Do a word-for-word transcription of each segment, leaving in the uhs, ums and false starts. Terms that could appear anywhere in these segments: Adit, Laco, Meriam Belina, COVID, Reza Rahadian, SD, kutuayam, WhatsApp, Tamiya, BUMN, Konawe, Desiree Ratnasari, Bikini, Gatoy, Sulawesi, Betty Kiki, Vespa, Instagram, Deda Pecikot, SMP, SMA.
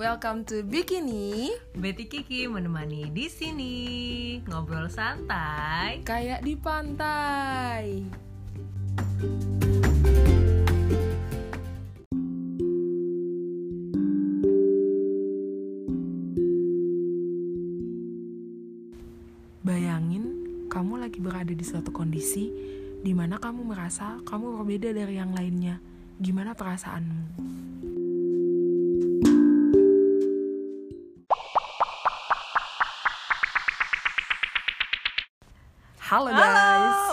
Welcome to Bikini. Betty Kiki menemani di sini ngobrol santai kayak di pantai. Bayangin kamu lagi berada di suatu kondisi di mana kamu merasa kamu berbeda dari yang lainnya. Gimana perasaanmu? Halo guys.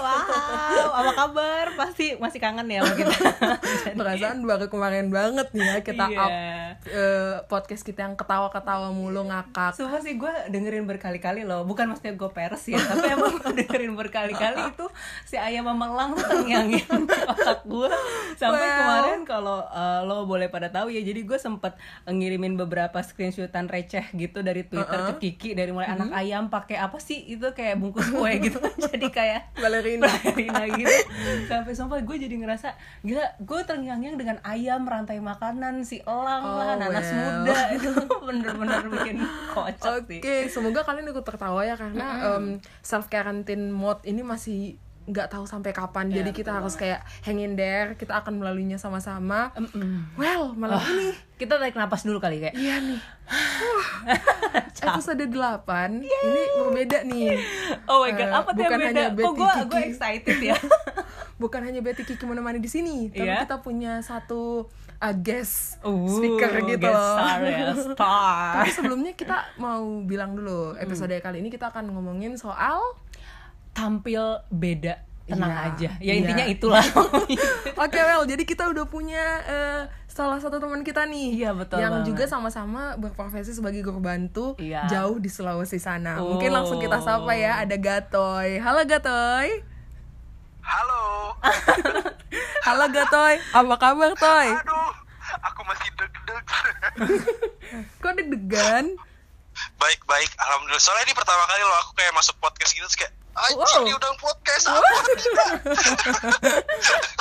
Wow, apa kabar? Pasti masih kangen ya sama kita. Perasaan baru kemarin banget nih ya kita yeah. up uh, podcast kita yang ketawa-ketawa mulu ngakak. Sumpah sih gue dengerin berkali-kali loh. Bukan maksudnya gue peres ya, tapi emang dengerin berkali-kali itu si ayam memelang tuh terngiang-ngiang otak gue. Sampai well. kemarin kalau uh, lo boleh pada tahu ya, jadi gue sempet ngirimin beberapa screenshotan receh gitu dari Twitter uh-uh. ke Kiki, dari mulai mm-hmm. anak ayam pakai apa sih itu kayak bungkus kue gitu. Jadi kayak balerina, balerina gitu. Sampai sampai gue jadi ngerasa gila, gue terngiang-ngiang dengan ayam, rantai makanan, si elang oh, lah, nanas well. muda. Itu bener-bener bikin kocak okay, sih. Oke, semoga kalian ikut tertawa ya karena mm. um, self quarantine mode ini masih nggak tahu sampai kapan. Yeah, jadi kita betul. harus kayak hang in there. Kita akan melaluinya sama-sama. Mm-mm. Well, malam oh, ini kita tarik napas dulu kali kayak. Iya nih. Episode delapan. Yay. Ini berbeda nih. Oh my god, uh, apa bukan beda? Hanya Betty Kiki. Gue excited ya. Bukan hanya Betty Kiki menemani di sini, tapi yeah. kita punya satu uh, guest Ooh, speaker gitu guest star, ya, star. Tapi sebelumnya kita mau bilang dulu episode hmm. kali ini kita akan ngomongin soal tampil beda, tenang yeah, aja. Ya yeah. intinya itulah. Oke, okay, well, jadi kita udah punya uh, salah satu teman kita nih. Iya, yeah, betul. Yang banget. juga sama-sama berprofesi sebagai guru bantu yeah. jauh di Sulawesi sana. Oh. Mungkin langsung kita sapa ya, ada Gatoy. Halo Gatoy. Halo. Halo Gatoy. Apa kabar, Toy? Aduh, aku masih deg-deg. Kok deg-degan? Baik-baik, alhamdulillah. Soalnya ini pertama kali loh aku kayak masuk podcast gitu terus kayak anjir wow. diundang podcast wow. apa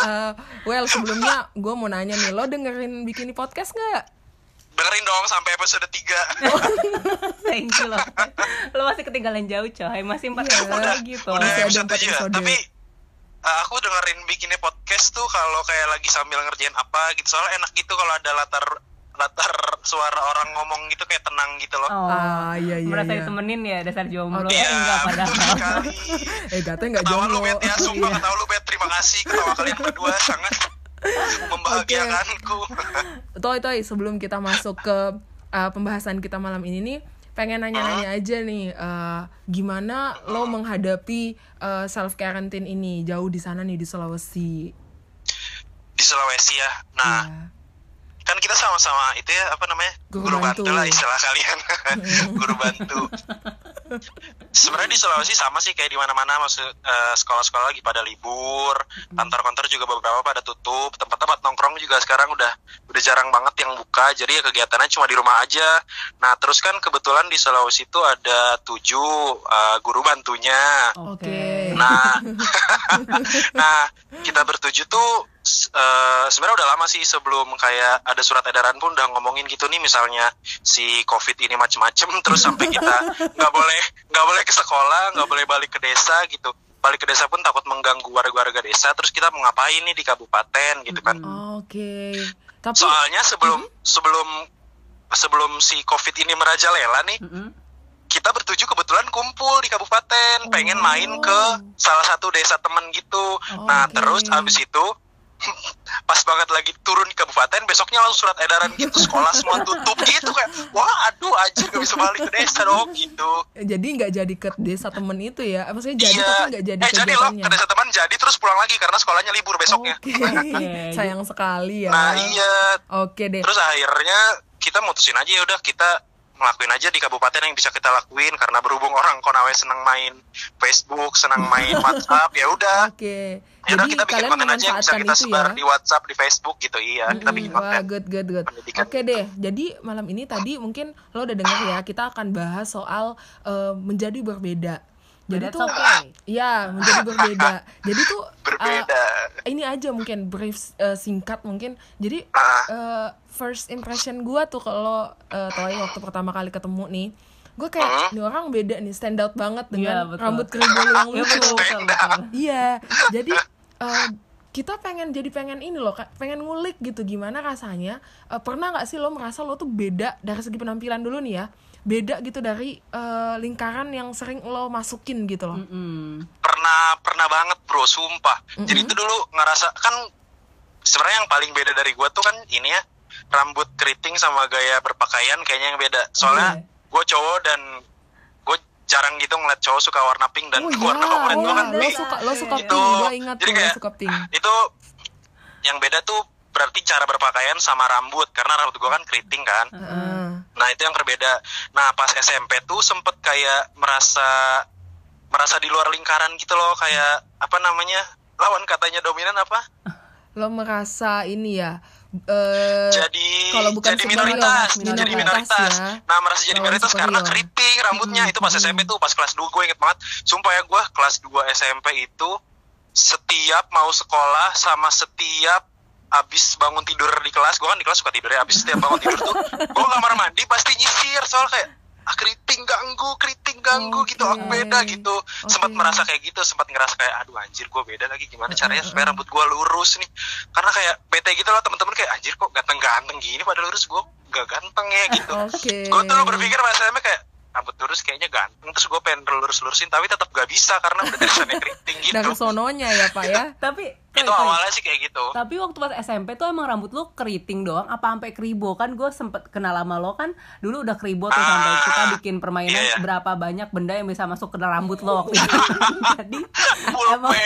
uh, well, sebelumnya gue mau nanya nih, lo dengerin Bikini Podcast gak? Dengerin dong sampai episode tiga. Thank you loh. Lo masih ketinggalan jauh coy, masih empat yeah. episode lagi toh. Udah episode tujuh, tapi uh, aku dengerin Bikini Podcast tuh kalau kayak lagi sambil ngerjain apa gitu. Soalnya enak gitu kalau ada latar latar suara orang ngomong gitu kayak tenang gitu loh. Oh, ah, iya, iya, merasa iya. ditemenin ya dasar jomblo. Okay, eh, enggak padahal. eh, datanya enggak jomblo. Ketawa lu Bet ya, sumpah ketawa lu Bet. Terima kasih ketawa kalian berdua sangat membahagiakanku. Okay. Toy, Toy, sebelum kita masuk ke uh, pembahasan kita malam ini nih, pengen nanya-nanya aja nih, uh, gimana uh-huh. lo menghadapi uh, self quarantine ini jauh di sana nih di Sulawesi. Di Sulawesi ya. Nah, yeah. kan kita sama-sama itu ya apa namanya guru, guru bantu. bantu lah istilah kalian guru bantu. Sebenarnya di Sulawesi sama sih kayak di mana-mana, maksud uh, sekolah-sekolah lagi pada libur, kantor-kantor juga beberapa pada tutup, tempat-tempat nongkrong juga sekarang udah udah jarang banget yang buka, jadi ya kegiatannya cuma di rumah aja. Nah terus kan kebetulan di Sulawesi itu ada tujuh uh, guru bantunya. Oke. Okay. Nah, nah kita bertujuh tuh. Uh, sebenarnya udah lama sih sebelum kayak ada surat edaran pun udah ngomongin gitu nih, misalnya si COVID ini macem-macem terus sampai kita nggak boleh nggak boleh ke sekolah, nggak boleh balik ke desa gitu, balik ke desa pun takut mengganggu warga-warga desa, terus kita mau ngapain nih di kabupaten gitu kan. Oke. Tapi soalnya sebelum mm-hmm. sebelum sebelum si COVID ini merajalela nih. Mm-hmm. Kita bertujuh kebetulan kumpul di kabupaten, oh. pengen main ke salah satu desa temen gitu. Oh, nah, okay. terus abis itu pas banget lagi turun ke kabupaten, besoknya langsung surat edaran gitu, sekolah semua tutup gitu kayak wah aduh anjir gak bisa balik ke desa dong gitu. Jadi nggak jadi ke desa temen itu ya, maksudnya jadi iya. tapi nggak jadi eh, ke jadi loh ke desa teman, jadi terus pulang lagi karena sekolahnya libur besoknya. Okay. Sayang sekali ya. Nah iya. Oke okay, deh. Terus akhirnya kita mutusin aja ya udah kita ngelakuin aja di kabupaten yang bisa kita lakuin, karena berhubung orang Konawe senang main Facebook, senang main WhatsApp, ya udah. Oke. Okay. Jadi kita bikin konten aja yang bisa kita sebar ya? Di WhatsApp, di Facebook gitu. Iya, mm-hmm. kita bikin konten. Wah, good good good. Oke okay deh. Jadi malam ini tadi mungkin lo udah dengar ya, kita akan bahas soal uh, menjadi berbeda. Jadi tuh, okay. ya menjadi berbeda. Jadi tuh, berbeda. Uh, ini aja mungkin brief uh, singkat mungkin. Jadi uh, first impression gue tuh kalau uh, Toy waktu pertama kali ketemu nih, gue kayak ini orang beda nih, stand out banget dengan ya, rambut keribol yang lucu. Iya, jadi uh, kita pengen jadi pengen ini loh, pengen ngulik gitu gimana rasanya. Uh, pernah nggak sih lo merasa lo tuh beda dari segi penampilan dulu nih ya, beda gitu dari uh, lingkaran yang sering lo masukin gitu loh. Mm-hmm. Pernah pernah banget bro, sumpah. Mm-hmm. Jadi itu dulu ngerasa kan sebenarnya yang paling beda dari gue tuh kan ini ya, rambut keriting sama gaya berpakaian kayaknya yang beda. Soalnya yeah. gue cowok dan gue jarang gitu ngeliat cowok suka warna pink dan oh, yeah. warna favorit gue oh, kan pink. Lo suka, lo suka gitu. Pink, gue ingat tuh lo suka pink. Itu yang beda tuh berarti cara berpakaian sama rambut, karena rambut gue kan keriting kan. Uh. Nah itu yang berbeda. Nah pas S M P tuh sempet kayak merasa merasa di luar lingkaran gitu loh, kayak apa namanya, lawan katanya dominan apa? Lo merasa ini ya. Uh, jadi bukan jadi minoritas, minoritas, jadi minoritas. Ya. Nah merasa jadi lawan minoritas superior. Karena keriting rambutnya. Hmm. Itu pas S M P tuh pas kelas dua gue inget banget. Sumpah ya gue kelas dua S M P itu setiap mau sekolah sama setiap abis bangun tidur di kelas, gue kan di kelas suka tidur ya, abis setiap bangun tidur tuh gue kamar mandi pasti nyisir soal kayak ah, keriting ganggu, keriting ganggu okay. gitu, aku beda gitu. Okay. Sempat merasa kayak gitu, sempat ngerasa kayak aduh anjir gue beda lagi, gimana caranya supaya rambut gue lurus nih, karena kayak bete gitu loh teman-teman, kayak anjir kok ganteng-ganteng gini padahal lurus gue gak ganteng ya gitu. Okay. Gue tuh berpikir masalahnya kayak rambut lurus kayaknya ganteng, terus gue pengen lurus-lurusin tapi tetap gak bisa karena udah tulisannya keriting gitu. Dari sononya ya pak ya. Tapi itu awalnya sih kayak gitu. Tapi waktu pas S M P tuh emang rambut lu keriting doang apa sampai keribo? Kan gue sempet kenal sama lo kan dulu udah keribo tuh, ah, sampai kita bikin permainan iya, iya. berapa banyak benda yang bisa masuk ke rambut lo waktu itu. Jadi emang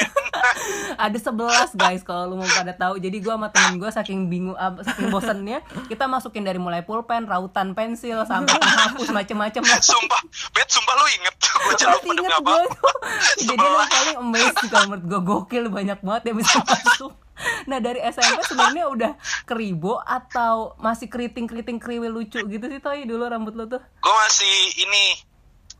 ada sebelas guys kalau lu mau pada tahu. Jadi gue sama temen gue saking bingung, saking bosennya kita masukin dari mulai pulpen, rautan pensil sampai penghapus macem-macem. Sumpah, Bet, sumpah lu inget gue jalan pada ngapa. Jadi lu paling amazed juga menurut gue, gokil banyak banget ya bisa masuk. Nah dari S M P sebenarnya udah keribo atau masih keriting-keriting kriwil lucu gitu sih Toy dulu rambut lu tuh? Gue masih ini,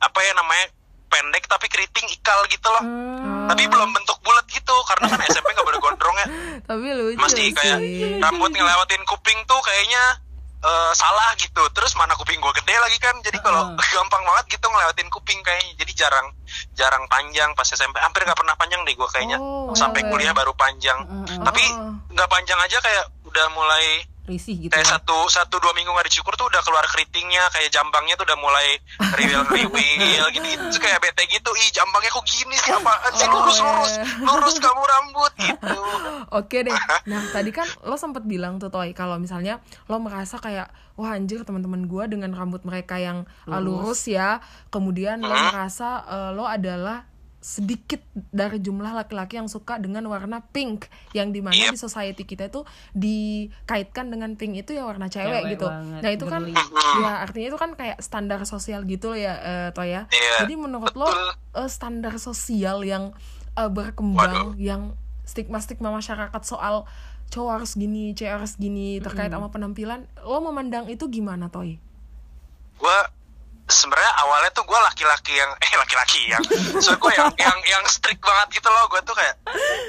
apa ya namanya, pendek tapi keriting ikal gitu loh. Hmm. Tapi belum bentuk bulat gitu, karena kan S M P gak boleh gondrong ya. Tapi lucu masih kayak sih. Rambut ngelewatin kuping tuh kayaknya Uh, salah gitu, terus mana kuping gue gede lagi kan, jadi kalau uh. gampang banget gitu ngelewatin kuping kayaknya, jadi jarang jarang panjang pas S M P, hampir nggak pernah panjang deh gue kayaknya, oh, sampai yeah. kuliah baru panjang, uh, uh, tapi nggak uh. panjang aja kayak udah mulai risih gitu, kayak ya? satu satu dua minggu nggak dicukur tuh udah keluar keritingnya, kayak jambangnya tuh udah mulai riwil riwil gitu, itu kayak bete gitu, ih jambangnya kok gini sih, apaan sih lurus lurus lurus kamu rambut gitu. Oke deh, nah tadi kan lo sempet bilang tuh Toy, kalau misalnya lo merasa kayak, wah anjir teman-teman gue dengan rambut mereka yang lurus, lurus ya, kemudian hmm? lo merasa uh, lo adalah sedikit dari jumlah laki-laki yang suka dengan warna pink, yang dimana yep. di society kita itu dikaitkan dengan pink itu ya warna cewek, cewek gitu banget. Nah itu kan Berli. ya artinya itu kan kayak standar sosial gitu ya uh, Toya yeah. Jadi menurut Betul. lo uh, standar sosial yang uh, berkembang, Waduh. yang stigma-stigma masyarakat soal cowok harus gini, cewek harus gini terkait mm-hmm. sama penampilan, lo memandang itu gimana Toy? Gua sebenarnya awalnya tuh gue laki-laki yang eh laki-laki yang so gue yang yang yang strict banget gitu loh, gue tuh kayak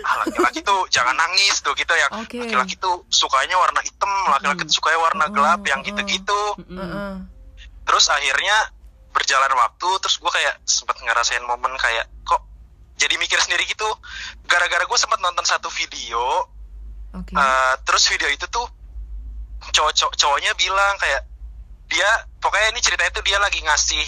ah laki-laki tuh jangan nangis tuh gitu yang okay. laki-laki tuh sukanya warna hitam, laki-laki tuh sukanya warna gelap, yang gitu-gitu. Terus akhirnya berjalan waktu, terus gue kayak sempet ngerasain momen kayak kok jadi mikir sendiri gitu, gara-gara gue sempet nonton satu video, okay. uh, terus video itu tuh cowok-cowoknya bilang kayak dia, pokoknya ini ceritanya tuh dia lagi ngasih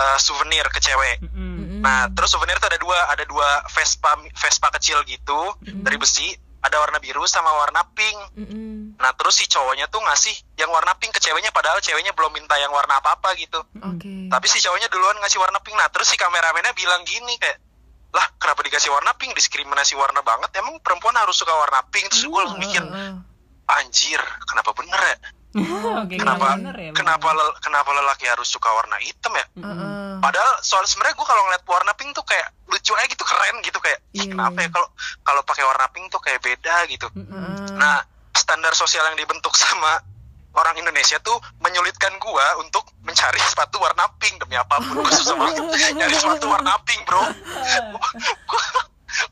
uh, souvenir ke cewek. Mm-hmm. Nah, terus souvenir tuh ada dua, ada dua Vespa Vespa kecil gitu mm-hmm. dari besi, ada warna biru sama warna pink. Mm-hmm. Nah, terus si cowoknya tuh ngasih yang warna pink ke ceweknya, padahal ceweknya belum minta yang warna apa-apa gitu. Okay. Tapi si cowoknya duluan ngasih warna pink. Nah, terus si kameramennya bilang gini kayak, lah kenapa dikasih warna pink? Diskriminasi warna banget. Emang perempuan harus suka warna pink? Terus gue langsung mikir, anjir, kenapa bener ya? Okay, kenapa ya, kenapa le, kenapa lelaki harus suka warna hitam ya? Uh-uh. Padahal soal sebenarnya gue kalau ngeliat warna pink tuh kayak lucu aja gitu, keren gitu kayak. Yeah. Kenapa ya kalau kalau pakai warna pink tuh kayak beda gitu. Uh-uh. Nah standar sosial yang dibentuk sama orang Indonesia tuh menyulitkan gue untuk mencari sepatu warna pink, demi apapun gue susah banget nyari sepatu warna pink bro.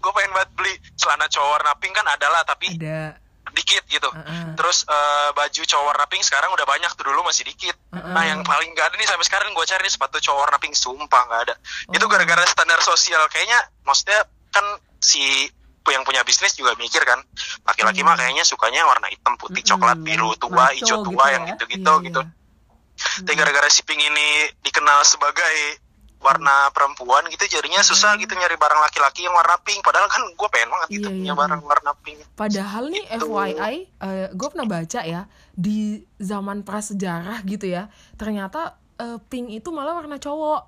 gue pengen banget beli celana cowok warna pink, kan adalah tapi ada dikit gitu. Uh-uh. Terus uh, baju cowok warna pink sekarang udah banyak, tuh dulu masih dikit. Uh-uh. Nah yang paling gak ada nih sampai sekarang gue cari nih sepatu cowok warna pink, sumpah gak ada. Oh. Itu gara-gara standar sosial kayaknya, maksudnya kan si yang punya bisnis juga mikir kan, laki-laki hmm. mah kayaknya sukanya warna hitam, putih, hmm. coklat, biru tua, Laco, hijau tua gitu, yang gitu-gitu ya? Gitu. Tapi iya. hmm. gara-gara si pink ini dikenal sebagai warna perempuan gitu, jadinya susah gitu nyari barang laki-laki yang warna pink, padahal kan gue pengen banget gitu iya, punya iya. barang warna pink. Padahal nih gitu. F Y I uh, gue pernah baca ya, di zaman prasejarah gitu ya, ternyata uh, pink itu malah warna cowok.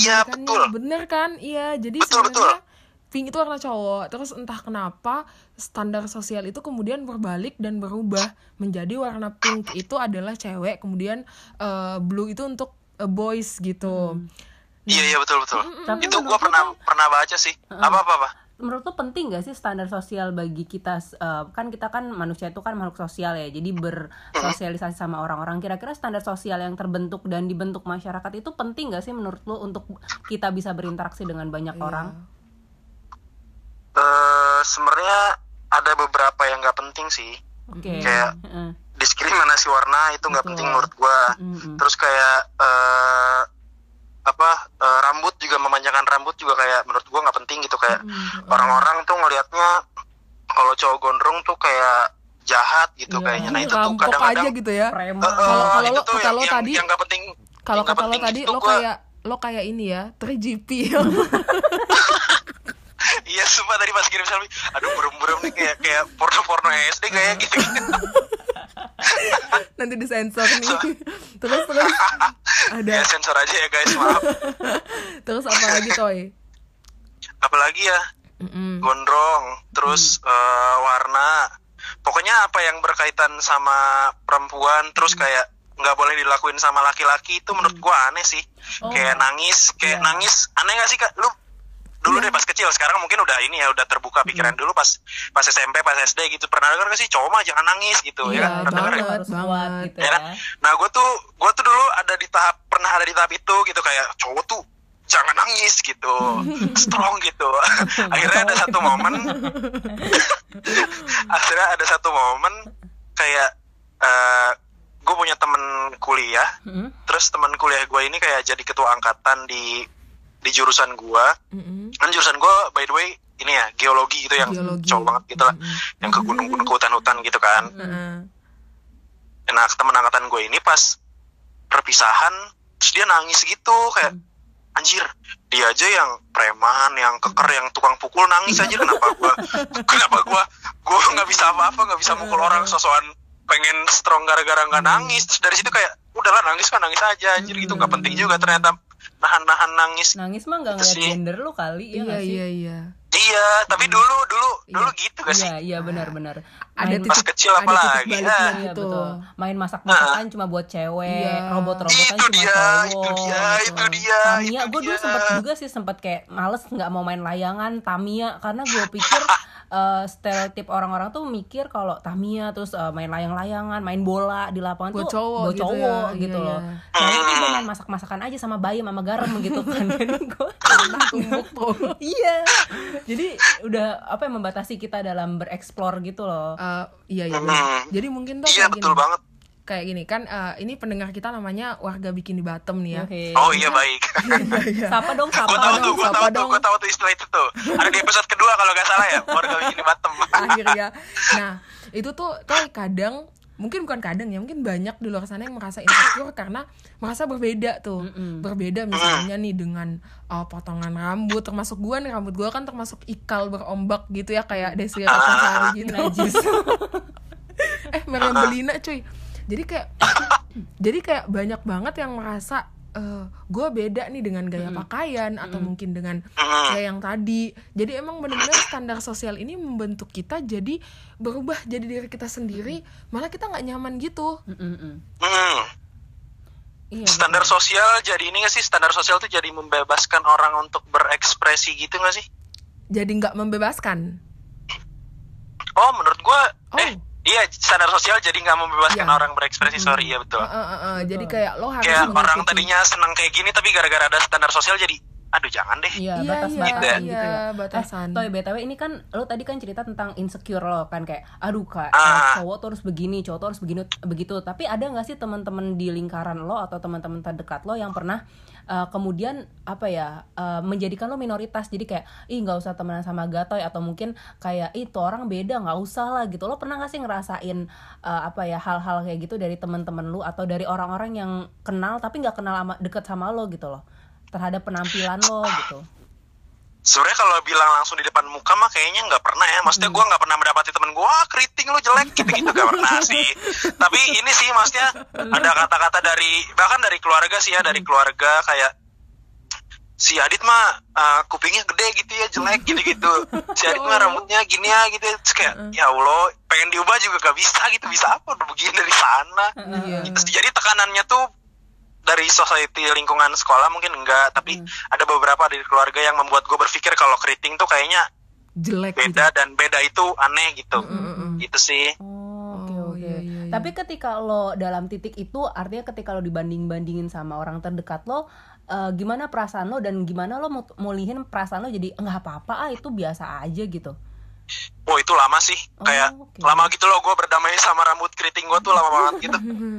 Iya betul. Bener kan? Iya, jadi sebenarnya pink itu warna cowok. Terus entah kenapa standar sosial itu kemudian berbalik dan berubah menjadi warna pink itu adalah cewek, kemudian uh, blue itu untuk uh, boys gitu. Hmm. Iya iya betul betul. Tapi itu gue pernah itu, pernah baca sih. Apa apa apa. Menurut lo penting gak sih standar sosial bagi kita? Uh, kan kita kan manusia itu kan makhluk sosial ya. Jadi bersosialisasi sama orang-orang. Kira-kira standar sosial yang terbentuk dan dibentuk masyarakat itu penting gak sih menurut lo untuk kita bisa berinteraksi dengan banyak yeah. orang? Uh, sebenarnya ada beberapa yang nggak penting sih. Okay. Kayak uh. diskriminasi warna itu nggak penting menurut gue. Mm-hmm. Terus kayak uh, apa uh, rambut juga, memanjangkan rambut juga kayak menurut gue nggak penting gitu, kayak mm-hmm. orang-orang tuh ngelihatnya kalau cowok gondrong tuh kayak jahat gitu yeah. kayaknya. Nah itu tuh kadang-kadang aja gitu ya. Uh, uh, kalau itu tuh yang, tadi, yang nggak penting. Kalau kata lo tadi gitu, lo kayak gua, lo kayak ini ya tiga G P. Iya sumpah tadi pas kirim selfie, aduh burem-burem nih kayak kayak porno-porno S D kayak gitu. Nanti disensor nih. Terus terus ada. Ya sensor aja ya guys, maaf. Terus apa lagi Toy? Apalagi ya? Mm-mm. Gondrong, terus mm. uh, warna. Pokoknya apa yang berkaitan sama perempuan, terus kayak nggak boleh dilakuin sama laki-laki itu menurut gua aneh sih. Oh. Kayak nangis, kayak yeah. nangis. Aneh nggak sih Kak? Lu dulu deh pas kecil, sekarang mungkin udah ini ya, udah terbuka pikiran. hmm. Dulu pas pas S M P, pas S D gitu pernah dengar gak sih cowok mah jangan nangis gitu ya, ya kan? Pernah dengar gitu ya kan? Nah gue tuh gue tuh dulu ada di tahap, pernah ada di tahap itu gitu, kayak cowok tuh jangan nangis gitu, strong gitu. Akhirnya ada satu momen akhirnya ada satu momen kayak uh, gue punya temen kuliah, hmm? terus temen kuliah gue ini kayak jadi ketua angkatan di di jurusan gue. Mm-hmm. Kan jurusan gue by the way ini ya geologi gitu, yang geologi. Cowok banget gitu lah. Mm-hmm. Yang ke gunung-gunung, ke hutan-hutan gitu kan. Mm-hmm. Nah temen angkatan gue ini pas perpisahan terus dia nangis gitu kayak mm-hmm. anjir, dia aja yang preman, yang keker, yang tukang pukul nangis aja, kenapa gue kenapa gue gue nggak bisa apa-apa, nggak bisa mukul orang, sosokan pengen strong gara-gara nggak nangis. Terus dari situ kayak udahlah nangis kan nangis aja anjir gitu, nggak penting juga ternyata nahan-nahan nangis. Nangis mah gak ngeliat gender lu kali, ya iya, gak sih? Iya, iya, iya. Tapi dulu, dulu, iya. dulu gitu gak sih? Iya, iya benar-benar. Ada titik, pas kecil ada apalagi. Titik baliknya ya. Gitu. Main masak-masakan nah. cuma buat cewek, iya. robot-robotan itu cuma dia, cowok. Itu dia, gitu. itu dia, Tamiya, itu dia. Gue dulu sempat juga sih, sempat kayak males gak mau main layangan Tamiya, karena gue pikir Uh, stereotip orang-orang tuh mikir kalau Tamiya terus uh, main layang-layangan, main bola di lapangan buat tuh cowok, buat cowok gitu, gitu, ya, gitu iya, loh. Cewek iya. tuh main masak-masakan aja sama bayam sama garam gitu kan. Gue tumbuk. Iya. Jadi udah apa yang membatasi kita dalam bereksplor gitu loh. Uh, iya iya. Hmm. Jadi mungkin tuh iya, betul gini. banget. Kayak gini kan, uh, ini pendengar kita namanya warga Bikini Bottom nih ya. Okay. Oh iya baik. Sapa dong, sapa dong, gua tahu tuh, gua tahu tuh istilah itu tuh. Ada di episode kedua kalau nggak salah ya, warga Bikini Bottom. Akhirnya. Nah itu tuh tuh kadang, mungkin bukan kadang ya, mungkin banyak di luar sana yang merasa insecure karena merasa berbeda tuh. Mm-mm. Berbeda misalnya nih dengan uh, potongan rambut, termasuk gua nih, rambut gua kan termasuk ikal berombak gitu ya, kayak Desiree Ratnasari gitu. Najis. eh Meriam Belina cuy. Jadi kayak jadi kayak banyak banget yang merasa uh, gue beda nih dengan gaya mm. pakaian atau mm. mungkin dengan kayak yang tadi. Jadi emang benar-benar standar sosial ini membentuk kita jadi berubah jadi diri kita sendiri, malah kita nggak nyaman gitu. Mm. Iya, standar bener. Sosial jadi ini nggak sih, standar sosial tuh jadi membebaskan orang untuk berekspresi gitu nggak sih? Jadi nggak membebaskan. Oh menurut gue oh. eh. Iya, standar sosial jadi nggak membebaskan ya. Orang berekspresi, hmm. sorry ya betul. Uh, uh, uh, betul. Jadi kayak lo harus kayak orang tadinya senang kayak gini, tapi gara-gara ada standar sosial jadi, aduh aduh jangan deh. Iya, batas-batas gitu ya. Batasan. Toy, B T W ini kan lo tadi kan cerita tentang insecure lo kan, kayak aduh Kak, ah. cowok tuh harus begini, cowok tuh harus begini begitu. Tapi ada enggak sih teman-teman di lingkaran lo atau teman-teman terdekat lo yang pernah uh, kemudian apa ya, uh, menjadikan lo minoritas, jadi kayak ih enggak usah temenan sama Gatoy, atau mungkin kayak itu orang beda, enggak usah lah gitu. Lo pernah enggak sih ngerasain uh, apa ya hal-hal kayak gitu dari teman-teman lo atau dari orang-orang yang kenal tapi enggak kenal ama, deket sama lo gitu loh, terhadap penampilan lo gitu? Sebenarnya kalau bilang langsung di depan muka mah kayaknya nggak pernah ya. Maksudnya gue nggak pernah mendapati temen gue, wah keriting lu jelek gitu-gitu nggak pernah sih. Tapi ini sih maksudnya ada kata-kata dari bahkan dari keluarga sih ya, dari keluarga kayak si Adit mah uh, kupingnya gede gitu ya, jelek gitu-gitu. Si Adit mah rambutnya gini ya gitu ya. Terus kayak ya Allah, pengen diubah juga gak bisa gitu. Bisa apa udah begini dari sana. Terus jadi tekanannya tuh dari society lingkungan sekolah mungkin enggak, tapi hmm. ada beberapa dari keluarga yang membuat gue berpikir kalau keriting tuh kayaknya jelek beda gitu. Dan beda itu aneh gitu. Hmm. Gitu sih. Oh, oke okay, oke. Okay. Yeah, yeah, yeah. Tapi ketika lo dalam titik itu, artinya ketika lo dibanding-bandingin sama orang terdekat lo, uh, gimana perasaan lo dan gimana lo mau mulihin perasaan lo jadi enggak apa-apa ah itu biasa aja gitu? Oh itu lama sih, kayak oh, okay. lama gitu loh gue berdamai sama rambut keriting gue tuh lama banget gitu.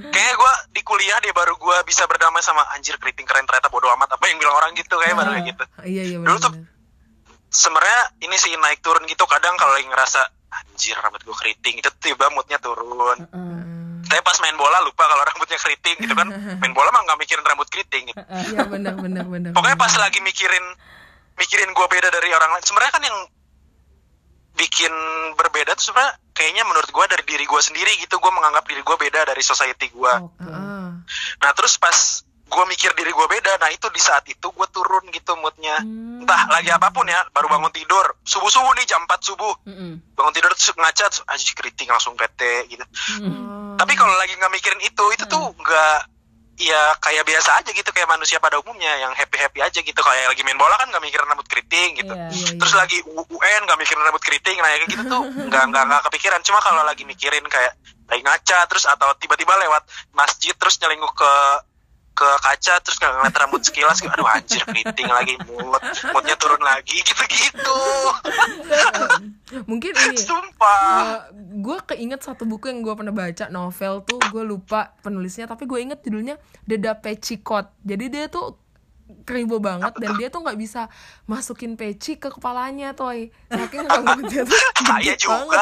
Kayaknya gue di kuliah deh baru gue bisa berdamai sama anjir keriting keren ternyata bodo amat apa yang bilang orang gitu kayak baru kayak gitu. Iya, iya, dulu tuh sebenarnya ini sih naik turun gitu, kadang kalau lagi ngerasa anjir rambut gue keriting itu tiba moodnya turun. Mm-hmm. Tapi pas main bola lupa kalau rambutnya keriting gitu kan, main bola mah nggak mikirin rambut keriting. Gitu. Iya benar benar benar. Pokoknya pas lagi mikirin mikirin gue beda dari orang lain, sebenarnya kan yang bikin berbeda tuh sebenarnya kayaknya menurut gue dari diri gue sendiri gitu. Gue menganggap diri gue beda dari society gue. Okay. Nah terus pas gue mikir diri gue beda, nah itu di saat itu gue turun gitu moodnya. Hmm. Entah lagi apapun ya, baru bangun tidur subuh-subuh nih jam empat subuh. Hmm. Bangun tidur ngaca, aja keriting langsung kete gitu. Hmm. Tapi kalau lagi gak mikirin itu, itu tuh gak, ya kayak biasa aja gitu, kayak manusia pada umumnya yang happy-happy aja gitu. Kayak lagi main bola kan gak mikirin rambut keriting gitu. Yeah, yeah, yeah. Terus lagi U U N gak mikirin rambut keriting. Nah kayak gitu tuh gak, gak, gak kepikiran. Cuma kalau lagi mikirin kayak lagi ngaca terus, atau tiba-tiba lewat masjid terus nyelinguh ke ke kaca terus gak ngeliat rambut sekilas, aduh anjir keriting lagi, mood moodnya turun lagi gitu-gitu. Mungkin ini sumpah uh, gue keinget satu buku yang gue pernah baca, novel tuh gue lupa penulisnya tapi gue inget judulnya Deda Pecikot. Jadi dia tuh keribo banget dan dia tuh nggak bisa masukin peci ke kepalanya, Toy. Saking rambut dia tuh gede banget.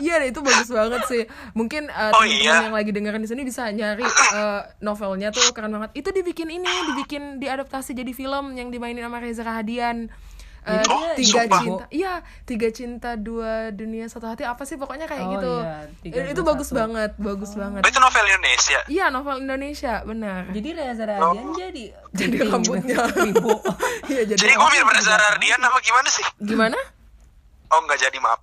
Iya, itu bagus banget sih. Mungkin uh, oh, teman-teman iya. yang lagi dengerin di sini bisa nyari uh, novelnya tuh keren banget. Itu dibikin ini, dibikin diadaptasi jadi film yang dimainin sama Reza Rahadian. Uh, oh, tiga sumpah. cinta, iya tiga cinta dua dunia satu hati apa sih pokoknya kayak oh, gitu. Iya, tiga, itu dua, bagus satu. banget, bagus oh. banget. Itu novel Indonesia. Iya novel Indonesia, benar. Jadi Reza Rahadian oh. jadi jadi rambutnya ribu. Iya jadi. Jadi gue mirip Reza Rahadian apa gimana sih? Gimana? Oh nggak jadi maaf.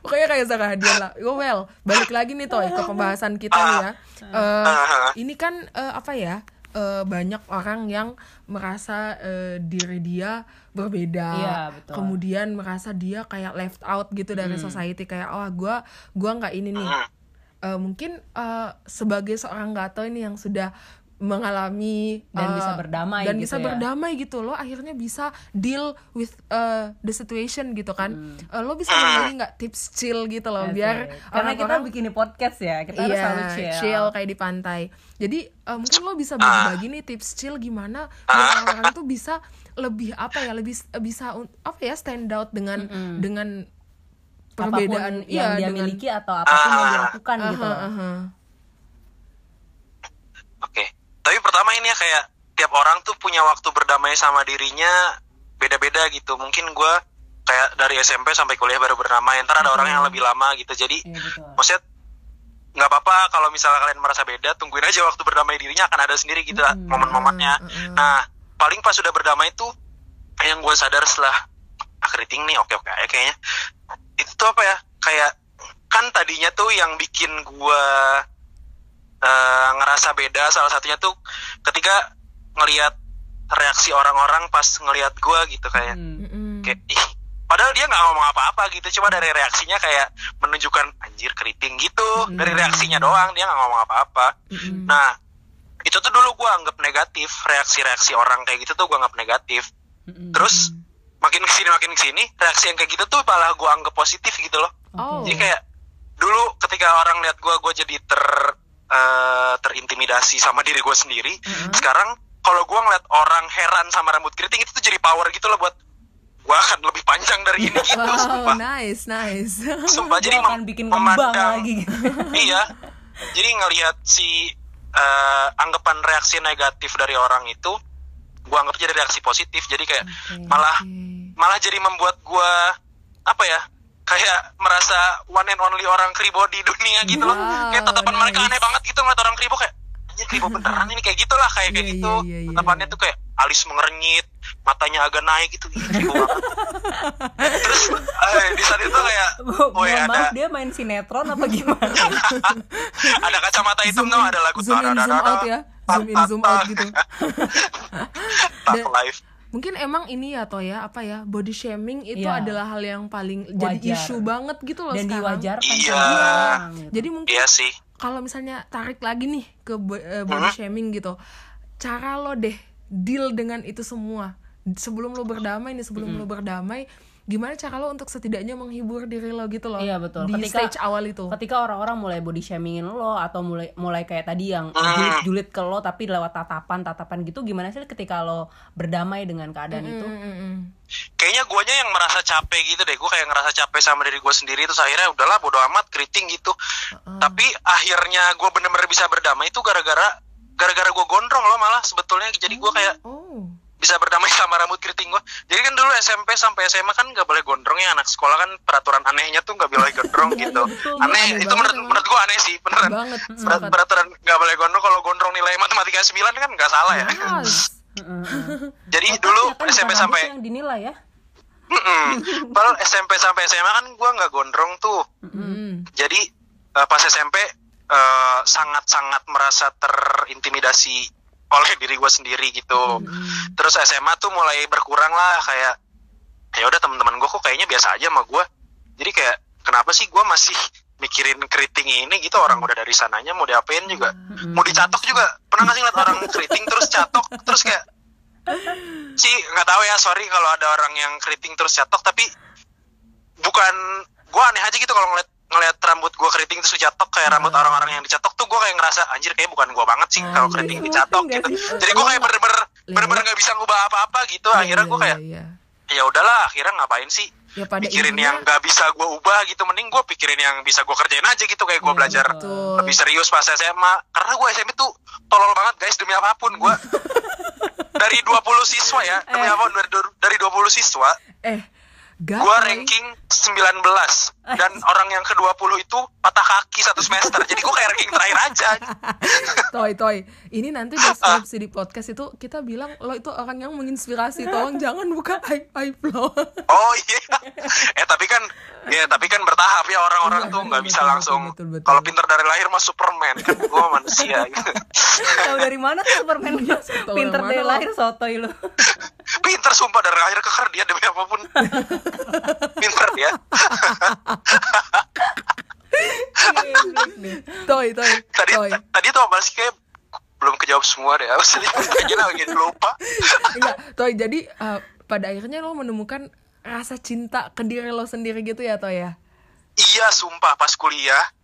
Pokoknya Reza Rahadian lah. Well balik lagi nih Toy ke pembahasan kita nih ya. Uh, uh. Ini kan uh, apa ya? Uh, banyak orang yang merasa uh, diri dia berbeda, iya, betul. Kemudian merasa dia kayak left out gitu dari hmm. society, kayak oh gue gue nggak ini nih. Uh, mungkin uh, sebagai seorang Gatoy ini yang sudah mengalami dan uh, bisa berdamai dan gitu bisa ya. berdamai gitu lo akhirnya bisa deal with uh, the situation gitu kan. hmm. Uh, lo bisa memberi nggak tips chill gitu lo, yes, biar right. karena kita begini podcast ya, kita yeah, harus selalu chill. chill kayak di pantai. Jadi uh, mungkin lo bisa bagi-bagi nih tips chill gimana biar orang tuh bisa lebih apa ya lebih bisa apa ya stand out dengan mm-hmm. dengan perbedaan apapun yang ya, dia dengan, miliki atau apapun yang dia lakukan uh-huh, gitu loh. Uh-huh. Oke okay. Tapi pertama ini ya, kayak tiap orang tuh punya waktu berdamai sama dirinya beda-beda gitu. Mungkin gue kayak dari S M P sampai kuliah baru berdamai. Ntar ada hmm. orang yang lebih lama gitu. Jadi ya, gitu. Maksudnya gak apa-apa kalau misalnya kalian merasa beda. Tungguin aja waktu berdamai dirinya akan ada sendiri gitu hmm. momen-momennya. hmm. Nah paling pas sudah berdamai tuh yang gue sadar setelah keriting nih oke-oke aja kayaknya. Itu tuh apa ya, kayak kan tadinya tuh yang bikin gue Uh, ngerasa beda salah satunya tuh ketika ngelihat reaksi orang-orang pas ngelihat gue gitu kayak, mm-hmm. kayak ih, padahal dia nggak ngomong apa-apa gitu, cuma dari reaksinya kayak menunjukkan anjir keriting gitu. mm-hmm. Dari reaksinya doang dia nggak ngomong apa-apa. mm-hmm. Nah itu tuh dulu gue anggap negatif, reaksi-reaksi orang kayak gitu tuh gue anggap negatif. Terus makin kesini makin kesini reaksi yang kayak gitu tuh malah gue anggap positif gitu loh. Oh. Jadi kayak dulu ketika orang lihat gue, gue jadi ter uh, terintimidasi sama diri gue sendiri. Mm-hmm. Sekarang kalau gue ngeliat orang heran sama rambut keriting itu tuh jadi power gitu loh buat gue akan lebih panjang dari ini gitu. Wow, sumpah. Nice, nice. Sumpah jadi mem- bikin memandang lagi gitu. Iya. Jadi ngelihat si uh, anggapan reaksi negatif dari orang itu gue anggap jadi reaksi positif, jadi kayak okay, malah okay. malah jadi membuat gue apa ya, kayak merasa one and only orang kribo di dunia gitu. Wow, loh kayak tatapan nice. Mereka aneh banget gitu ngeliat orang kribo, kayak anjir kribo beneran ini, kayak gitulah kayak kayak yeah, gitu yeah, yeah, yeah. Tatapannya tuh kayak alis mengerenyit, matanya agak naik gitu, kribo banget. Terus eh, di saat itu kayak oh ya ada, dia main sinetron apa gimana. Ada kacamata hitam tuh, ada lagu zoom in zoom out ya, zoom in zoom out gitu. Life. Mungkin emang ini ya toh ya, apa ya, body shaming itu ya. Adalah hal yang paling wajar. Jadi isu banget gitu loh dan sekarang. Dan diwajarkan iya. Orang, gitu. Jadi mungkin iya kalau misalnya tarik lagi nih ke body shaming gitu, cara lo deh deal dengan itu semua. Sebelum lo berdamai nih, sebelum hmm. lo berdamai, gimana cara lo untuk setidaknya menghibur diri lo gitu loh. Iya betul. Di ketika, stage awal itu. Ketika orang-orang mulai body shamingin lo atau mulai mulai kayak tadi yang julid-julid ke lo tapi lewat tatapan-tatapan gitu, gimana sih ketika lo berdamai dengan keadaan hmm. itu? Kayaknya guanya yang merasa capek gitu deh. Gue kayak ngerasa capek sama diri gue sendiri, terus akhirnya udahlah bodo amat, keriting gitu. Uh-uh. Tapi akhirnya gue bener-bener bisa berdamai itu gara-gara gara-gara gue gondrong lo malah sebetulnya. Jadi gue kayak oh. bisa berdamai sama rambut keriting gue. Jadi kan dulu S M P sampai S M A kan gak boleh gondrong ya, anak sekolah kan peraturan anehnya tuh gak boleh gondrong gitu. Aneh, aneh itu menurut, menurut gue aneh sih beneran banget, Berat, peraturan gak boleh gondrong, kalau gondrong nilai matematika sembilan kan gak salah ya. Jadi otak dulu kan S M P sampai yang dinilai ya. Padahal S M P sampai S M A kan gue gak gondrong tuh. Jadi uh, pas S M P uh, sangat-sangat merasa terintimidasi oleh diri gue sendiri gitu. Mm-hmm. Terus S M A tuh mulai berkurang lah, kayak ya udah teman-teman gue kok kayaknya biasa aja sama gue. Jadi kayak kenapa sih gue masih mikirin keriting ini gitu, orang udah dari sananya mau diapain juga, mm-hmm. mau dicatok juga. Pernah nggak sih ngeliat orang keriting terus catok terus kayak sih nggak tahu ya, sorry kalau ada orang yang keriting terus catok, tapi bukan gue aneh aja gitu kalau ngeliat ngelihat rambut gue keriting terus dicatok, kayak rambut oh. orang-orang yang dicatok tuh gue kayak ngerasa anjir kayak bukan gue banget sih kalau keriting dicatok gitu. Jadi gue kayak bener-bener bener-bener nggak bisa ngubah apa-apa gitu. Akhirnya gue kayak ya udahlah, akhirnya ngapain sih ya, pikirin ininya, yang nggak bisa gue ubah gitu, mending gue pikirin yang bisa gue kerjain aja gitu. Kayak gue ya, belajar betul. Lebih serius pas S M A, karena gue S M A tuh tolol banget guys, demi apapun gue dari dua puluh siswa ya eh. demi apapun dari dua puluh siswa eh gue ranking sembilan belas dan orang yang ke-dua puluh itu patah kaki satu semester. Jadi gue kayak ranking terakhir aja. Toy, toy. Ini nanti deskripsi di podcast itu kita bilang lo itu orang yang menginspirasi. Tolong jangan buka aib lo. Oh iya. Eh tapi kan ya tapi kan bertahap ya, orang-orang tuh nggak bisa langsung. Kalau pintar dari lahir mah Superman. Kan gue manusia. Tahu dari mana Superman? Pintar dari lahir sotoy lo. Pinter sumpah dari lahir keker dia demi apapun. Pinter dia. Toy, toy. Tadi toy. Tadi tuh apa sih, kayak belum kejawab semua deh. Abis itu kayaknya lagi lupa. Iya, toy. Jadi uh, pada akhirnya lo menemukan rasa cinta ke diri lo sendiri gitu ya, toy ya? Iya, sumpah pas kuliah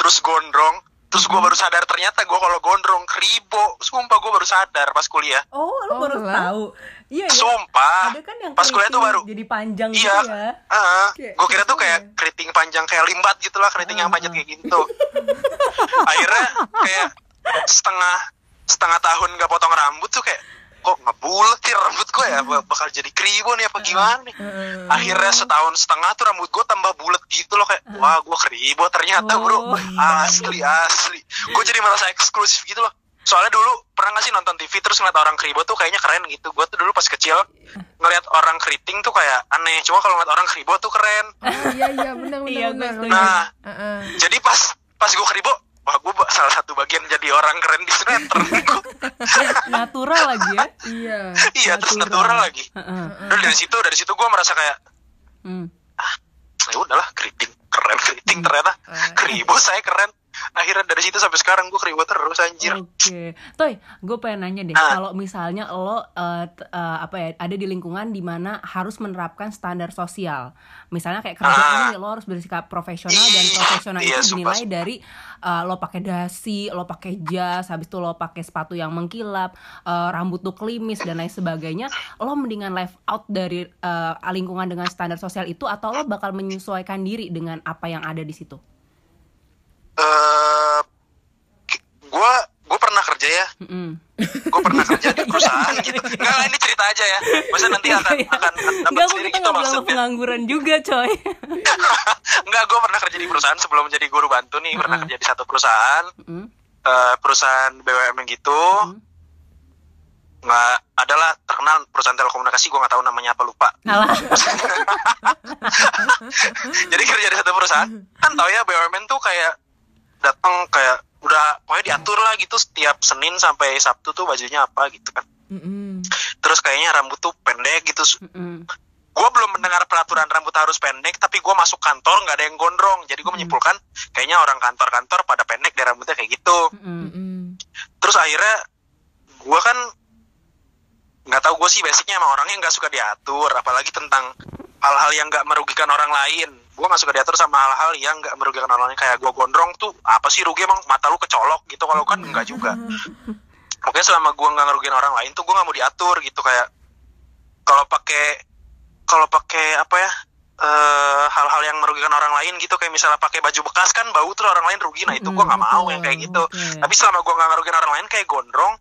terus gondrong. Terus gue baru sadar ternyata gue kalau gondrong kribo. Sumpah gue baru sadar pas kuliah. Oh lo oh, baru tahu? Iya. Sumpah. Ada kan yang pas kuliah tuh baru. Jadi panjang iya. gitu ya. Iya. Uh-huh. Gue kira tuh kayak ya? Keriting panjang kayak limbat gitulah, keriting uh-huh. yang panjang kayak gitu. Akhirnya kayak setengah setengah tahun gak potong rambut tuh kayak kok ngebulet ya rambut gue ya, bakal jadi kribo nih apa gimana nih. Akhirnya setahun setengah tuh rambut gue tambah bulet gitu loh, kayak wah gue kribo ternyata bro, asli asli. Gue jadi merasa eksklusif gitu loh. Soalnya dulu pernah gak sih nonton T V terus ngeliat orang kribo tuh kayaknya keren gitu. Gue tuh dulu pas kecil ngeliat orang keriting tuh kayak aneh, cuma kalau ngeliat orang kribo tuh keren. Iya iya benar benar. Nah jadi pas pas gue kribo, wah gue salah satu bagian jadi orang keren di sinetron. Natural lagi ya. Iya. Iya terus natural lagi. Udah dari situ dari situ gue merasa kayak hmm. ah ya udahlah, keriting keren, keriting ternyata kribo saya keren. Akhirnya dari situ sampai sekarang gue keriwet terus anjir. Oke, okay. Toy, gue pengen nanya deh, nah. kalau misalnya lo uh, t- uh, apa ya, ada di lingkungan di mana harus menerapkan standar sosial, misalnya kayak kerjaan ah. lo harus bersikap profesional Ih, dan profesional iya, itu dinilai sumpah. dari uh, lo pakai dasi, lo pakai jas, habis itu lo pakai sepatu yang mengkilap, uh, rambut lo klimis dan lain sebagainya. Lo mendingan live out dari uh, lingkungan dengan standar sosial itu atau lo bakal menyesuaikan diri dengan apa yang ada di situ? Uh, gue gue pernah kerja ya, mm-hmm. gue pernah kerja di perusahaan gitu. Nggak, ini cerita aja ya. Masa nanti akan akan dapat sendiri gitu maksudnya. Pengangguran juga coy. Nggak, gue pernah kerja di perusahaan sebelum jadi guru bantu nih. Mm-hmm. Pernah kerja di satu perusahaan, mm-hmm. uh, perusahaan B U M N gitu. Mm-hmm. Nggak, adalah terkenal perusahaan telekomunikasi, gue nggak tahu namanya apa, lupa. Jadi kerja di satu perusahaan, kan tau ya B U M N tuh kayak datang kayak udah pokoknya diatur lah gitu, setiap Senin sampai Sabtu tuh bajunya apa gitu kan. Mm-hmm. Terus kayaknya rambut tuh pendek gitu. Mm-hmm. Gue belum mendengar peraturan rambut harus pendek, tapi gue masuk kantor nggak ada yang gondrong, jadi gue menyimpulkan kayaknya orang kantor-kantor pada pendek deh rambutnya kayak gitu. Mm-hmm. Terus akhirnya gue kan nggak tahu, gue sih basicnya emang orangnya nggak suka diatur, apalagi tentang hal-hal yang nggak merugikan orang lain. Gue nggak suka diatur sama hal-hal yang nggak merugikan orang lain, kayak gue gondrong tuh apa sih rugi, emang mata lu kecolok gitu, kalau kan nggak juga. Makanya selama gue nggak ngerugiin orang lain tuh gue nggak mau diatur gitu. Kayak kalau pakai kalau pakai apa ya uh, hal-hal yang merugikan orang lain gitu, kayak misalnya pakai baju bekas kan bau tuh orang lain rugi, nah itu gue nggak mau yang kayak gitu. Okay. Tapi selama gue nggak ngerugiin orang lain kayak gondrong,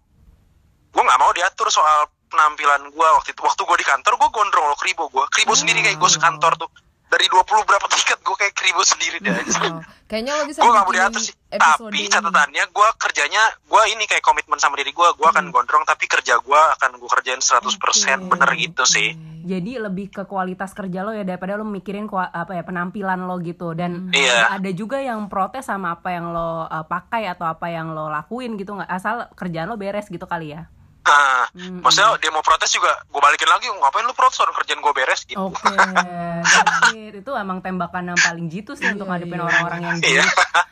gue nggak mau diatur soal penampilan gue. Waktu itu waktu gue di kantor gue gondrong loh, kribo gue kribo wow. sendiri kayak gue sekantor tuh dari dua puluh berapa tiket gue kayak kribo sendiri deh. Wow. Kayaknya lo bisa. Gue nggak mau diatur sih, tapi catatannya gue kerjanya gue ini kayak komitmen sama diri gue, gue akan hmm. gondrong tapi kerja gue akan gue kerjain seratus persen. Okay. Bener gitu sih. Jadi lebih ke kualitas kerja lo ya daripada lo mikirin kua, apa ya penampilan lo gitu. Dan yeah. ada juga yang protes sama apa yang lo uh, pakai atau apa yang lo lakuin gitu, nggak asal kerjaan lo beres gitu kali ya. Nah, mm-hmm. maksudnya dia mau protes juga, gue balikin lagi, ngapain lu protes, orang kerjaan gue beres gitu. Oke, okay. Itu emang tembakan yang paling jitu sih untuk ngadepin orang-orang yang gitu.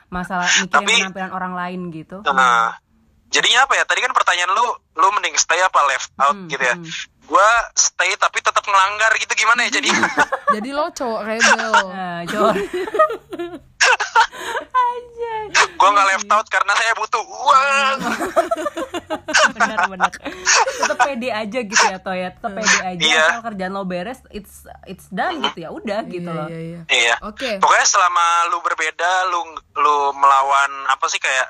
Masalah mikirin tapi, penampilan orang lain gitu. Nah, jadinya apa ya, tadi kan pertanyaan lu, lu mending stay apa left out hmm, gitu ya. Hmm. Gue stay tapi tetap ngelanggar gitu, gimana ya jadi. Jadi lo cowok rebel. Nah, cowok gue nggak left out karena saya butuh uang. Benar-benar. Tetap pede aja gitu ya Toya, tetap pede aja. Yeah. Kalau kerjaan lo beres, it's it's done mm-hmm. gitu ya, udah yeah, gitu yeah, loh. Iya. Yeah, yeah. yeah. Oke. Okay. Pokoknya selama lu berbeda, lu lu melawan apa sih kayak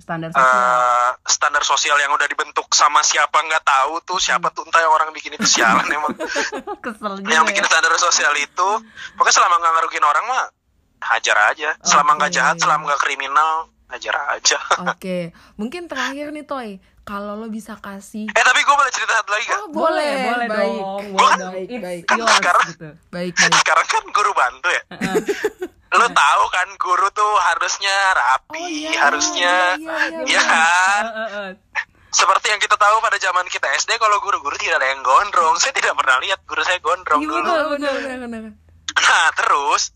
standar sosial. Uh, standar sosial yang udah dibentuk sama siapa nggak tahu tuh, siapa tuh entah yang orang bikin itu sialan emang. Kesel juga. Yang bikin ya. Standar sosial itu, pokoknya selama nggak ngerugiin orang mah hajar aja, okay. selama nggak jahat, selama nggak kriminal, hajar aja. Oke, okay. Mungkin terakhir nih Toy, kalau lo bisa kasih. Eh tapi gue boleh cerita satu lagi kan? Oh, boleh, boleh, boleh baik. dong. Gue kan, baik, baik. kan yours, sekarang, gitu. baik, baik. sekarang kan guru bantu ya. Lo tahu kan guru tuh harusnya rapi, oh, iya, harusnya, iya, iya, iya, ya kan. Uh, uh, uh. Seperti yang kita tahu pada zaman kita S D, kalau guru-guru tidak ada yang gondrong. Saya tidak pernah lihat guru saya gondrong iya, dulu. Bener, bener, bener. Nah terus.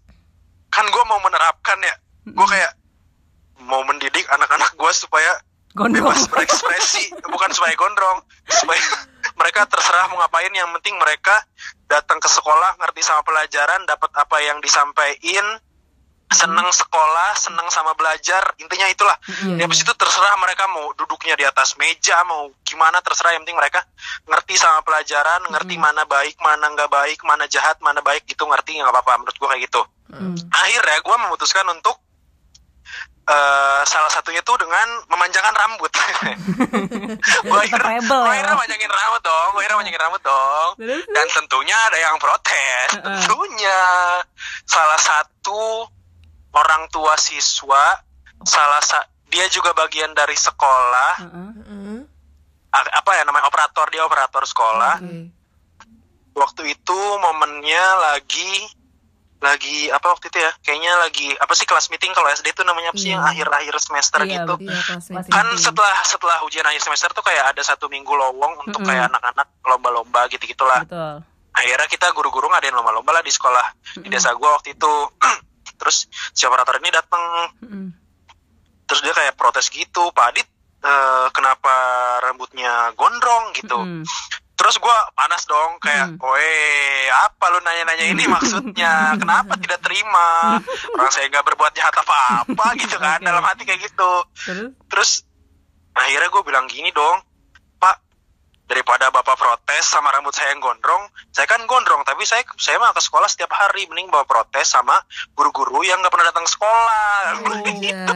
Kan gue mau menerapkan ya, gue kayak mau mendidik anak-anak gue supaya gondrong. Bebas berekspresi, bukan supaya gondrong, supaya mereka terserah mau ngapain, yang penting mereka datang ke sekolah, ngerti sama pelajaran, dapat apa yang disampaikan, seneng sekolah, seneng sama belajar, intinya itulah. Iya, ya habis itu terserah mereka mau duduknya di atas meja, mau gimana terserah, yang penting mereka ngerti sama pelajaran, ngerti mm. mana baik, mana nggak baik, mana jahat, mana baik gitu, ngerti nggak apa-apa, menurut gue kayak gitu. Mm. Akhirnya gue memutuskan untuk uh, salah satunya tuh dengan memanjangkan rambut. Gue akhirnya, akhirnya manjangin rambut dong, gue akhirnya manjangin rambut dong. Dan tentunya ada yang protes, tentunya salah satu orang tua siswa, salah sa- dia juga bagian dari sekolah, uh-uh, uh-uh. A- apa ya namanya operator, dia operator sekolah. Okay. Waktu itu momennya lagi, lagi apa waktu itu ya? Kayaknya lagi apa sih kelas meeting kalau S D itu namanya apa sih yeah. yang akhir-akhir semester yeah, gitu? Yeah, kan setelah setelah ujian akhir semester tuh kayak ada satu minggu lowong uh-uh. untuk kayak anak-anak lomba-lomba gitu-gitulah. Betul. Akhirnya kita guru-guru ngadain lomba-lomba lah di sekolah uh-uh. di desa gue waktu itu. Terus si operator ini datang, mm. Terus dia kayak protes gitu, Pak Adit uh, kenapa rambutnya gondrong gitu. Mm. Terus gue panas dong, kayak, mm. oe apa lu nanya-nanya ini maksudnya, kenapa tidak terima, orang saya gak berbuat jahat apa-apa gitu kan, okay. Dalam hati kayak gitu. Terus? Terus akhirnya gue bilang gini dong, Pak, daripada Bapak protes sama rambut saya yang gondrong, saya kan gondrong, tapi saya saya mah ke sekolah setiap hari, mending bawa protes sama guru-guru yang gak pernah datang sekolah. Oh, gitu.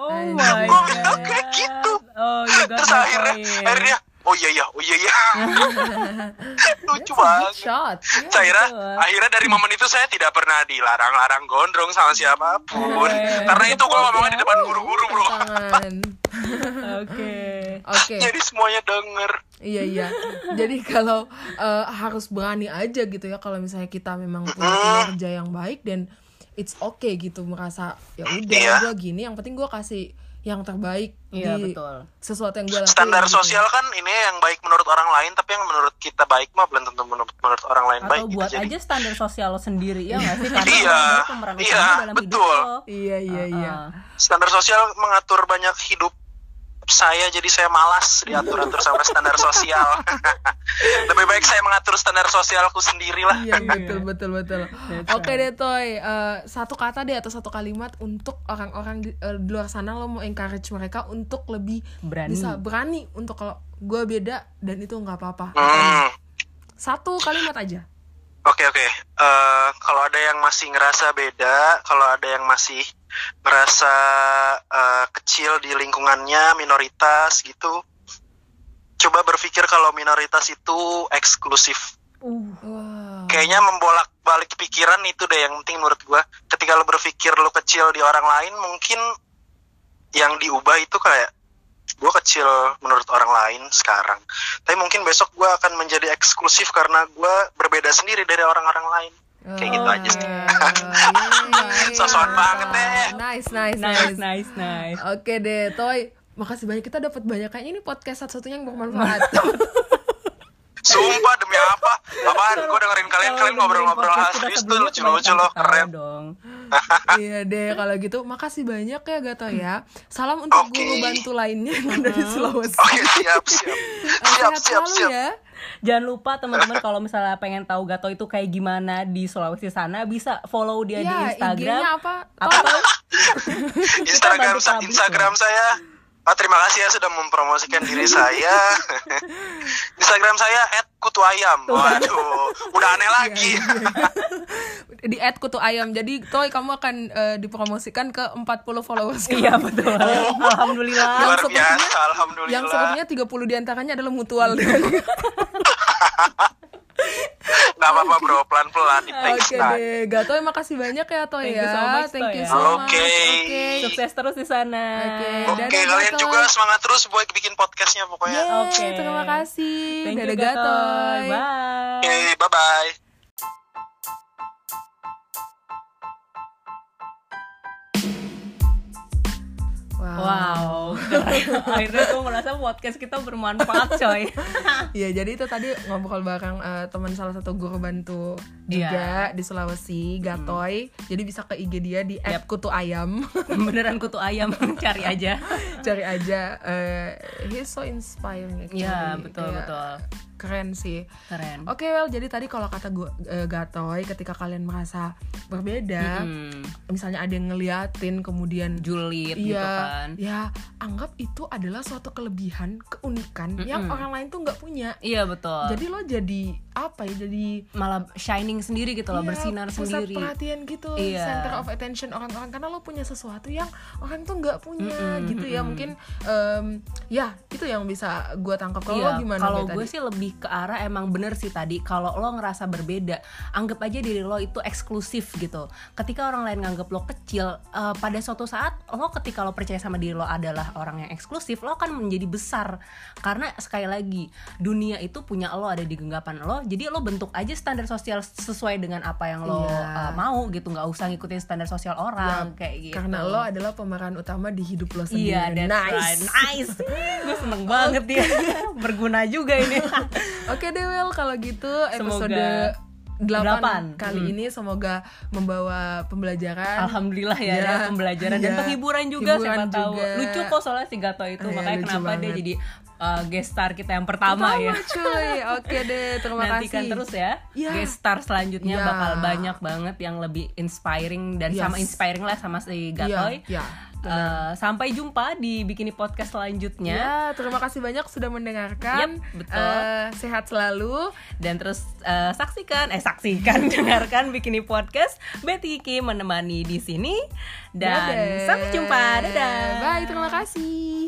Oh my gue bilang kayak gitu. Oh, terus akhirnya, akhirnya oh iya iya, oh iya iya. Lucu banget. Akhirnya, akhirnya dari momen itu saya tidak pernah dilarang-larang gondrong sama siapapun. Hey, karena itu gue ngomongnya di depan guru-guru, bro. Oke, oke. Jadi semuanya denger. Iya iya. Jadi kalau uh, harus berani aja gitu ya, kalau misalnya kita memang punya kinerja yang baik dan it's okay gitu, merasa ya udah yeah. gue gini, yang penting gue kasih yang terbaik ya, di betul. Sesuatu yang gue lakukan. Standar sosial kan ini yang baik menurut orang lain, tapi yang menurut kita baik mah belum tentu menurut, menurut orang lain atau baik. Atau buat gitu, aja jadi standar sosial lo sendiri ya nggak sih? Karena iya, pemeran iya, dalam betul. Hidup lo. Iya iya uh-uh. iya. Standar sosial mengatur banyak hidup saya, jadi saya malas diatur-atur sama standar sosial. Lebih baik saya mengatur standar sosialku sendiri lah. Iya, betul betul betul. Oke deh Toy, uh, satu kata deh atau satu kalimat untuk orang-orang di, uh, di luar sana, lo mau encourage mereka untuk lebih berani. Bisa berani untuk kalau gue beda dan itu nggak apa-apa. Hmm. Satu kalimat aja. Oke oke. Uh, kalau ada yang masih ngerasa beda, kalau ada yang masih merasa uh, kecil di lingkungannya, minoritas gitu, coba berpikir kalau minoritas itu eksklusif. Wow. Kayaknya membolak-balik pikiran itu deh yang penting menurut gue. Ketika lo berpikir lo kecil di orang lain, mungkin yang diubah itu kayak, gue kecil menurut orang lain sekarang, tapi mungkin besok gue akan menjadi eksklusif karena gue berbeda sendiri dari orang-orang lain. Kayak gitu oh, aja sih. Sosokan banget deh. Nice, nice, nice, nice, nice. Oke deh, Toy. Makasih banyak, kita dapat banyak kayaknya ini podcast satu-satunya yang bermanfaat. Sumpah demi apa? Apaan? Gue dengerin kalian, kalian ngobrol-ngobrol asli tuh lucu-lucu loh, keren dong. Iya deh, kalau gitu makasih banyak ya Gato ya. Salam untuk okay. guru bantu lainnya yang ada di Sulawesi. Oke, okay, siap, siap. Siap, siap, siap. Ya. Jangan lupa teman-teman kalau misalnya pengen tahu Gatoy itu kayak gimana di Sulawesi sana, bisa follow dia ya, di Instagram. I G-nya apa? Apa? Instagram Instagram saya. Oh, terima kasih ya sudah mempromosikan diri saya. Instagram saya et kutuayam. Waduh, udah aneh lagi. Di et kutuayam. Jadi Toy kamu akan uh, dipromosikan ke empat puluh followers. Iya betul. Oh, alhamdulillah. Luar biasa, alhamdulillah. Yang sepertinya tiga puluh diantaranya adalah mutual. Gak apa-apa bro, pelan-pelan. Oke deh, Gatoy makasih banyak ya Toy ya. Thank you so much. Oke. Sukses terus di sana. Oke, kalian juga semangat terus buat bikin podcastnya pokoknya. Oke, terima kasih. Thank you Gatoy. Bye. Oke, bye-bye. Wow, wow. Akhirnya gue merasa podcast kita bermanfaat coy. Iya, jadi itu tadi ngobrol bareng uh, teman salah satu guru bantu juga yeah. di Sulawesi, Gatoy. hmm. Jadi bisa ke I G dia di yep. et kutuayam. Beneran kutu ayam, cari aja. Cari aja, uh, he's so inspiring. Iya, yeah, betul-betul yeah. Keren sih. Keren. Oke, okay, well, jadi tadi kalau kata gue uh, Gatoy, ketika kalian merasa berbeda, mm-hmm. misalnya ada yang ngeliatin kemudian julid ya, gitu kan. Ya, anggap itu adalah suatu kelebihan, keunikan mm-hmm. yang orang lain tuh nggak punya. Iya, betul. Jadi lo jadi apa ya? Jadi malah shining sendiri gitu loh, iya, bersinar sendiri. Pusat perhatian gitu, iya. Center of attention orang-orang karena lo punya sesuatu yang orang tuh nggak punya mm-hmm. gitu ya. Mungkin um, ya, itu yang bisa gue tangkap. Kalau iya, lo gimana? Kalau gue sih lebih ke arah emang bener sih tadi, kalau lo ngerasa berbeda, anggap aja diri lo itu eksklusif gitu. Ketika orang lain nganggap lo kecil, uh, pada suatu saat lo ketika lo percaya sama diri lo adalah orang yang eksklusif, lo akan menjadi besar. Karena sekali lagi, dunia itu punya lo, ada di genggaman lo. Jadi lo bentuk aja standar sosial sesuai dengan apa yang lo yeah. uh, mau gitu, nggak usah ngikutin standar sosial orang yeah, kayak gitu. Karena lo adalah pemeran utama di hidup lo sendiri. Yeah, nice, right. Nice. Gue seneng banget okay. ya. Berguna juga ini. Oke okay, deh, well, kalau gitu episode Semoga. delapan kali hmm. ini semoga membawa pembelajaran. Alhamdulillah ya, ya pembelajaran ya, dan penghiburan juga, hiburan siapa juga. Tahu. Lucu kok soalnya si Gatoy itu, ya, makanya kenapa banget. Dia jadi uh, guest star kita yang pertama, pertama ya. Cuy. Oke deh, terima kasih. Nantikan terus ya. ya. Guest star selanjutnya ya. bakal banyak banget yang lebih inspiring dan yes. sama inspiring lah sama si Gatoy. Ya. ya. Uh, sampai jumpa di Bikini Podcast selanjutnya. Ya, terima kasih banyak sudah mendengarkan. Yep, betul. Uh, sehat selalu dan terus uh, saksikan, eh saksikan dengarkan Bikini Podcast. Betty Kiki menemani di sini dan Dadah. Sampai jumpa. Dadah. Bye, terima kasih.